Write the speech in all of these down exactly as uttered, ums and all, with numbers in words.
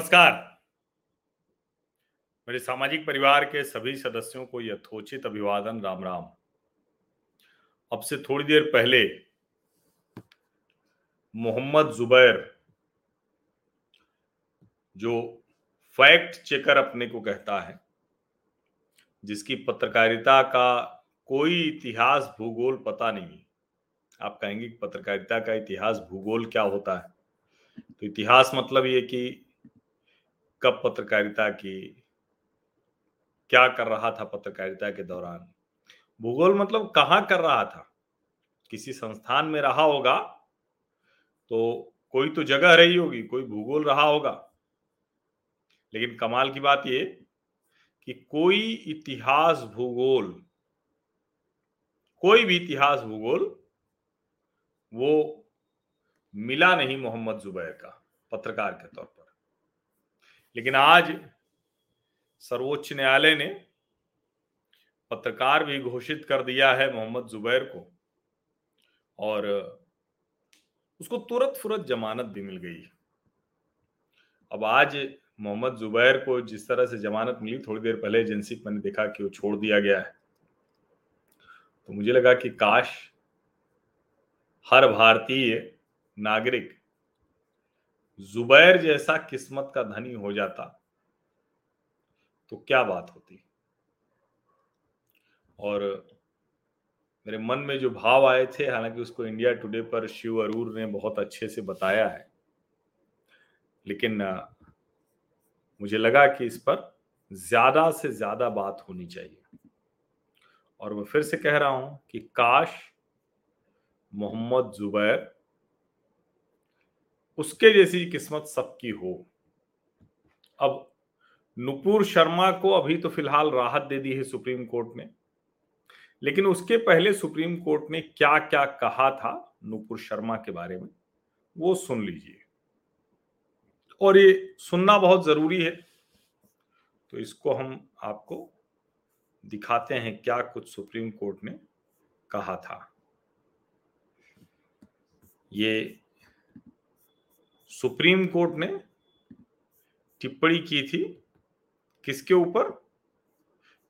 नमस्कार। मेरे सामाजिक परिवार के सभी सदस्यों को यथोचित अभिवादन, राम राम। अब से थोड़ी देर पहले मोहम्मद जुबैर, जो फैक्ट चेकर अपने को कहता है, जिसकी पत्रकारिता का कोई इतिहास भूगोल पता नहीं। आप कहेंगे कि पत्रकारिता का इतिहास भूगोल क्या होता है? तो इतिहास मतलब ये कि कब पत्रकारिता की, क्या कर रहा था पत्रकारिता के दौरान। भूगोल मतलब कहाँ कर रहा था। किसी संस्थान में रहा होगा तो कोई तो जगह रही होगी, कोई भूगोल रहा होगा। लेकिन कमाल की बात ये कि कोई इतिहास भूगोल, कोई भी इतिहास भूगोल वो मिला नहीं मोहम्मद जुबैर का पत्रकार के तौर पर। लेकिन आज सर्वोच्च न्यायालय ने पत्रकार भी घोषित कर दिया है मोहम्मद जुबैर को, और उसको तुरंत फुरत जमानत भी मिल गई। अब आज मोहम्मद जुबैर को जिस तरह से जमानत मिली, थोड़ी देर पहले एजेंसी पर मैंने देखा कि वो छोड़ दिया गया है, तो मुझे लगा कि काश हर भारतीय नागरिक जुबैर जैसा किस्मत का धनी हो जाता तो क्या बात होती। और मेरे मन में जो भाव आए थे, हालांकि उसको इंडिया टुडे पर शिव अरूर ने बहुत अच्छे से बताया है, लेकिन मुझे लगा कि इस पर ज्यादा से ज्यादा बात होनी चाहिए। और मैं फिर से कह रहा हूं कि काश मोहम्मद जुबैर उसके जैसी किस्मत सबकी हो। अब नुपुर शर्मा को अभी तो फिलहाल राहत दे दी है सुप्रीम कोर्ट ने, लेकिन उसके पहले सुप्रीम कोर्ट ने क्या क्या कहा था नुपुर शर्मा के बारे में, वो सुन लीजिए। और ये सुनना बहुत जरूरी है, तो इसको हम आपको दिखाते हैं क्या कुछ सुप्रीम कोर्ट ने कहा था। ये सुप्रीम कोर्ट ने टिप्पणी की थी किसके ऊपर?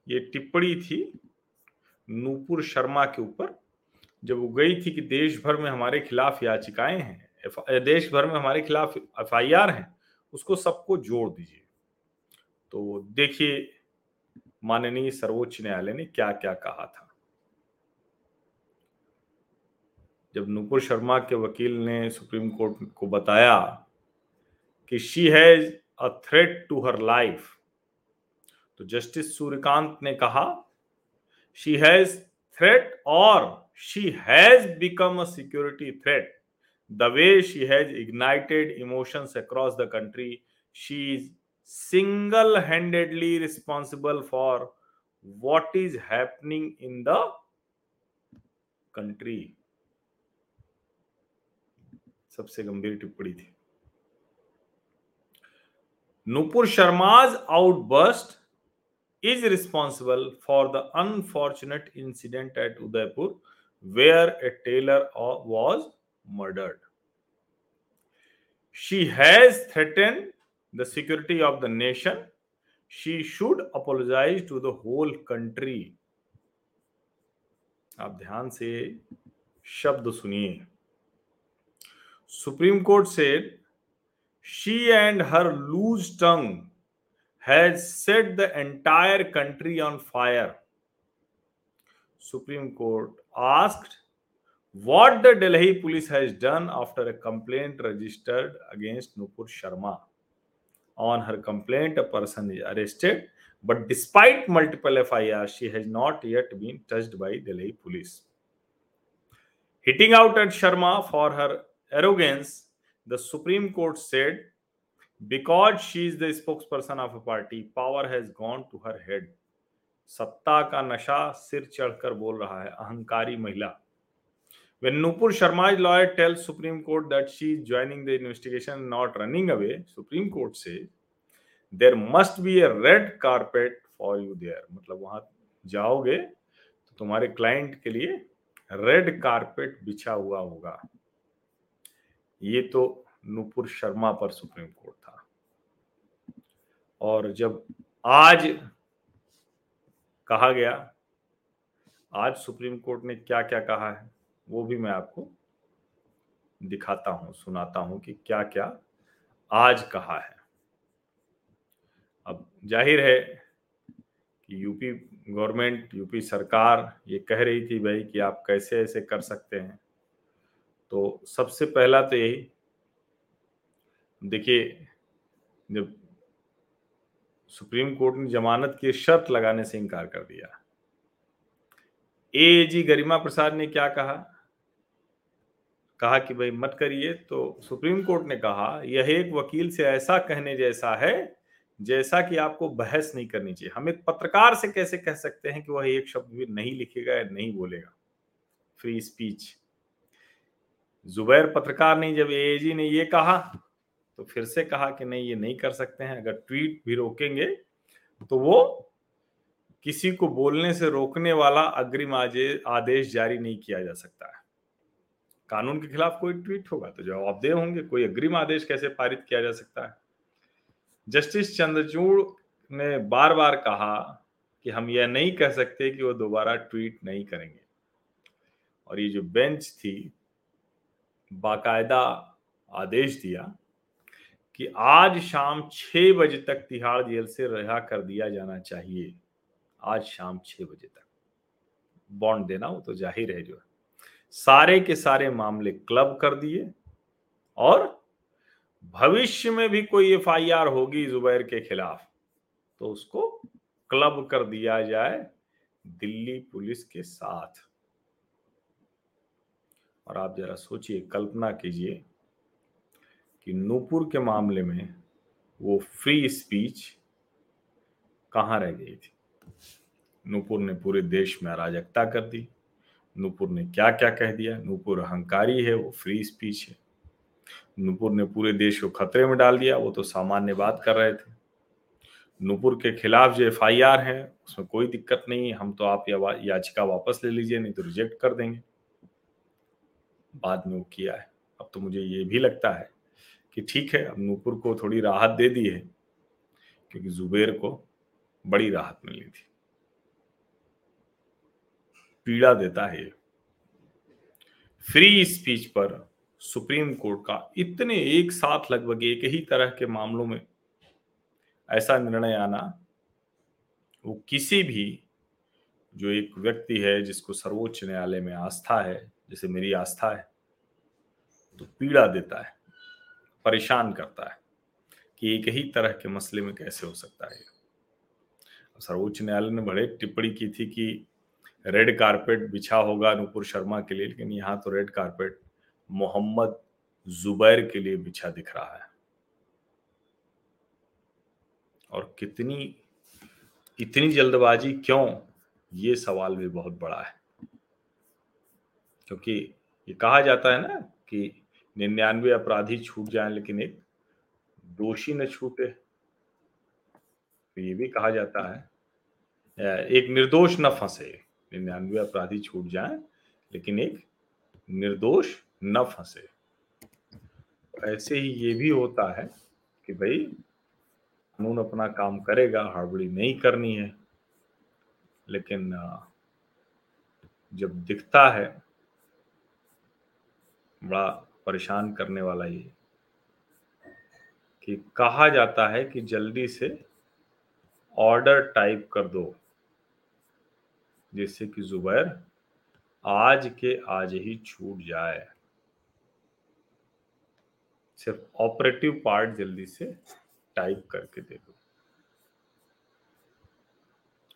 ये टिप्पणी थी नुपुर शर्मा के ऊपर, जब वो गई थी कि देश भर में हमारे खिलाफ याचिकाएं हैं, देश भर में हमारे खिलाफ एफ आई आर हैं, उसको सबको जोड़ दीजिए। तो देखिए माननीय सर्वोच्च न्यायालय ने क्या क्या कहा था। जब नुपुर शर्मा के वकील ने सुप्रीम कोर्ट को बताया कि she has a threat to her life, तो जस्टिस सूर्यकांत ने कहा शी हैज थ्रेट और she has become a security threat, the way she has ignited emotions across the country, she is single handedly responsible for what is happening in the country. सबसे गंभीर टिप्पणी थी। Nupur Sharma's outburst is responsible for the unfortunate incident at Udaipur where a tailor was murdered. She has threatened the security of the nation, she should apologise to the whole country. आप ध्यान से शब्द सुनिए। Supreme Court said she and her loose tongue has set the entire country on fire. Supreme Court asked what the Delhi police has done after a complaint registered against Nupur Sharma. On her complaint, a person is arrested, but despite multiple F I Rs, she has not yet been touched by Delhi police. Hitting out at Sharma for her arrogance, the Supreme Court said, because she is the spokesperson of a party, power has gone to her head. सत्ता का नशा सिर चढ़कर बोल रहा है, अहंकारी महिला। When Nupur Sharma's lawyer tells Supreme Court that she is joining the investigation and not running away, Supreme Court says, there must be a red carpet for you there. मतलब वहां जाओगे तो तुम्हारे क्लाइंट के लिए रेड कार्पेट बिछा हुआ होगा। ये तो नुपुर शर्मा पर सुप्रीम कोर्ट था। और जब आज कहा गया, आज सुप्रीम कोर्ट ने क्या क्या कहा है वो भी मैं आपको दिखाता हूं, सुनाता हूं कि क्या क्या आज कहा है। अब जाहिर है कि यूपी गवर्नमेंट, यूपी सरकार ये कह रही थी भाई कि आप कैसे ऐसे कर सकते हैं। तो सबसे पहला तो यही देखिए, जब सुप्रीम कोर्ट ने जमानत की शर्त लगाने से इनकार कर दिया, एजी गरिमा प्रसाद ने क्या कहा कहा कि भाई मत करिए। तो सुप्रीम कोर्ट ने कहा यह एक वकील से ऐसा कहने जैसा है जैसा कि आपको बहस नहीं करनी चाहिए। हम एक पत्रकार से कैसे कह सकते हैं कि वह एक शब्द भी नहीं लिखेगा या नहीं बोलेगा, फ्री स्पीच। जुबैर पत्रकार नहीं, जब एजी ने ये कहा तो फिर से कहा कि नहीं, ये नहीं कर सकते हैं। अगर ट्वीट भी रोकेंगे तो वो किसी को बोलने से रोकने वाला अग्रिम आदेश जारी नहीं किया जा सकता है। कानून के खिलाफ कोई ट्वीट होगा तो जवाबदेह होंगे। कोई अग्रिम आदेश कैसे पारित किया जा सकता है। जस्टिस चंद्रचूड़ ने बार बार कहा कि हम यह नहीं कह सकते कि वो दोबारा ट्वीट नहीं करेंगे। और ये जो बेंच थी बाकायदा आदेश दिया कि आज शाम छह बजे तक तिहाड़ जेल से रिहा कर दिया जाना चाहिए। आज शाम छह बजे तक बॉन्ड देना वो तो जाहिर है, जो है सारे के सारे मामले क्लब कर दिए। और भविष्य में भी कोई एफ आई आर होगी जुबैर के खिलाफ तो उसको क्लब कर दिया जाए दिल्ली पुलिस के साथ। और आप जरा सोचिए, कल्पना कीजिए कि नुपुर के मामले में वो फ्री स्पीच कहाँ रह गई थी। नुपुर ने पूरे देश में अराजकता कर दी। नुपुर ने क्या क्या कह दिया। नुपुर अहंकारी है, वो फ्री स्पीच है। नुपुर ने पूरे देश को खतरे में डाल दिया, वो तो सामान्य बात कर रहे थे। नुपुर के खिलाफ जो एफ आई आर है उसमें कोई दिक्कत नहीं, हम तो आप याचिका वापस ले लीजिए नहीं तो रिजेक्ट कर देंगे, बाद में वो किया है। अब तो मुझे ये भी लगता है कि ठीक है, अब नुपुर को थोड़ी राहत दे दी है क्योंकि जुबैर को बड़ी राहत मिली थी। पीड़ा देता है फ्री स्पीच पर सुप्रीम कोर्ट का इतने एक साथ लगभग एक ही तरह के मामलों में ऐसा निर्णय आना। वो किसी भी जो एक व्यक्ति है जिसको सर्वोच्च न्यायालय में आस्था है, जैसे मेरी आस्था है, तो पीड़ा देता है, परेशान करता है कि एक ही तरह के मसले में कैसे हो सकता है। सर्वोच्च न्यायालय ने बड़े टिप्पणी की थी कि रेड कारपेट बिछा होगा नुपुर शर्मा के लिए, लेकिन यहाँ तो रेड कारपेट मोहम्मद जुबैर के लिए बिछा दिख रहा है। और कितनी इतनी जल्दबाजी क्यों, ये सवाल भी बहुत बड़ा है। क्योंकि ये कहा जाता है ना कि निन्यानवे अपराधी छूट जाएं लेकिन एक दोषी न छूटे, तो ये भी कहा जाता है एक निर्दोष न फंसे। निन्यानवे अपराधी छूट जाएं लेकिन एक निर्दोष न फंसे। ऐसे ही ये भी होता है कि भाई कानून अपना काम करेगा, हड़बड़ी नहीं करनी है। लेकिन जब दिखता है बड़ा परेशान करने वाला ये कि कहा जाता है कि जल्दी से ऑर्डर टाइप कर दो, जैसे कि जुबैर आज के आज ही छूट जाए, सिर्फ ऑपरेटिव पार्ट जल्दी से टाइप करके दे दो।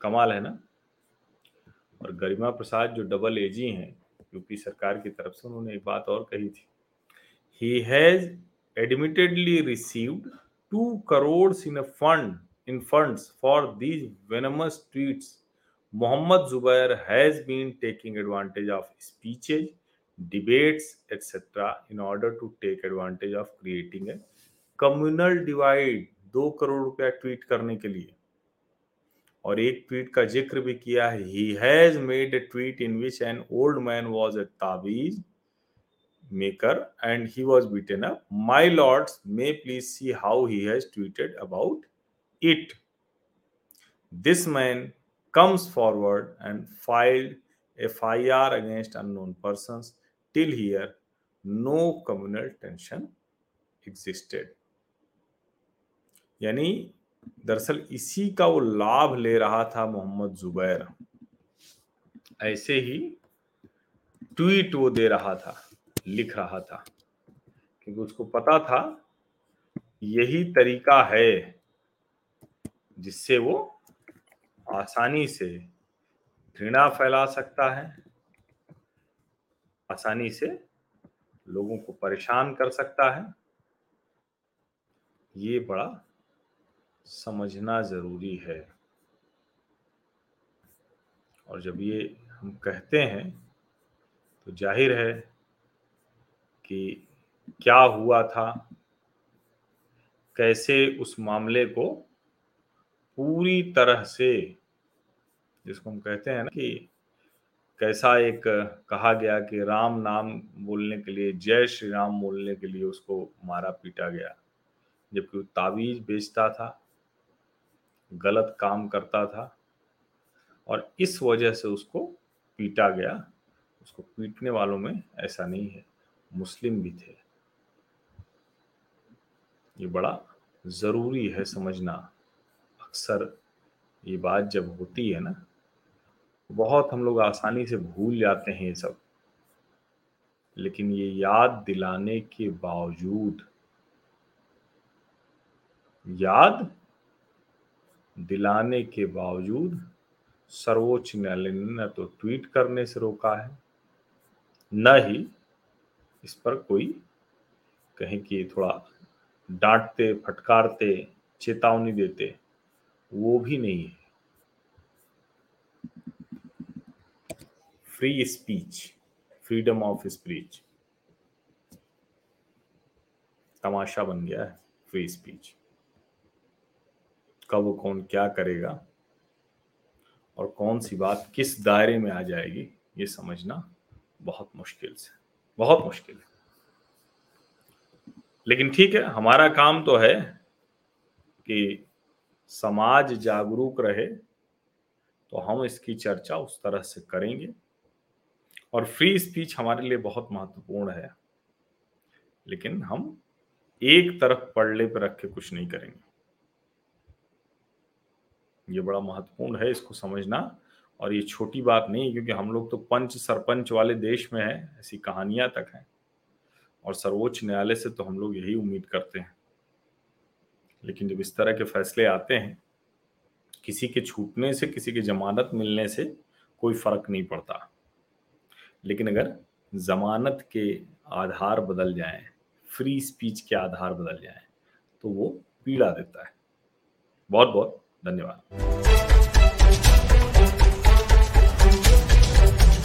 कमाल है ना। और गरिमा प्रसाद जो डबल एजी हैं यूपी सरकार की तरफ से, उन्होंने एक बात और कही थी, he has admittedly received two crore in fund in funds for these venomous tweets. Mohammed Zubair has been taking advantage of speeches, debates etcetera in order to take advantage of creating a communal divide. दो करोड़ रुपया tweet करने के लिए। और एक tweet का जिक्र भी किया है, he has made a tweet in which an old man was a ताबीज maker and he was beaten up. My lords may please see how he has tweeted about it. This man comes forward and filed F I R against unknown persons. Till here, no communal tension existed. यानी दरअसल इसी का वो लाभ ले रहा था मोहम्मद जुबैर, ऐसे ही ट्वीट वो दे रहा था, लिख रहा था, क्योंकि उसको पता था यही तरीका है जिससे वो आसानी से घृणा फैला सकता है, आसानी से लोगों को परेशान कर सकता है। ये बड़ा समझना जरूरी है। और जब ये हम कहते हैं तो जाहिर है कि क्या हुआ था, कैसे उस मामले को पूरी तरह से, जिसको हम कहते हैं ना कि कैसा एक कहा गया कि राम नाम बोलने के लिए, जय श्री राम बोलने के लिए उसको मारा पीटा गया, जबकि वो तावीज बेचता था, गलत काम करता था और इस वजह से उसको पीटा गया। उसको पीटने वालों में ऐसा नहीं है, मुस्लिम भी थे। ये बड़ा ज़रूरी है समझना। अक्सर ये बात जब होती है ना, बहुत हम लोग आसानी से भूल जाते हैं ये सब, लेकिन ये याद दिलाने के बावजूद, याद दिलाने के बावजूद सर्वोच्च न्यायालय ने न तो ट्वीट करने से रोका है, न ही इस पर कोई कहें कि थोड़ा डांटते, फटकारते, चेतावनी देते, वो भी नहीं है। Free speech, freedom of speech तमाशा बन गया है। फ्री स्पीच, कब कौन क्या करेगा और कौन सी बात किस दायरे में आ जाएगी, ये समझना बहुत मुश्किल से बहुत मुश्किल है। लेकिन ठीक है, हमारा काम तो है कि समाज जागरूक रहे, तो हम इसकी चर्चा उस तरह से करेंगे। और फ्री स्पीच हमारे लिए बहुत महत्वपूर्ण है, लेकिन हम एक तरफ पल्ले पर रख के कुछ नहीं करेंगे। ये बड़ा महत्वपूर्ण है इसको समझना, और ये छोटी बात नहीं, क्योंकि हम लोग तो पंच सरपंच वाले देश में हैं, ऐसी कहानियां तक हैं। और सर्वोच्च न्यायालय से तो हम लोग यही उम्मीद करते हैं, लेकिन जब इस तरह के फैसले आते हैं, किसी के छूटने से, किसी के जमानत मिलने से कोई फर्क नहीं पड़ता, लेकिन अगर जमानत के आधार बदल जाएं, फ्री स्पीच के आधार बदल जाएं, तो वो पीड़ा देता है। बहुत बहुत धन्यवाद।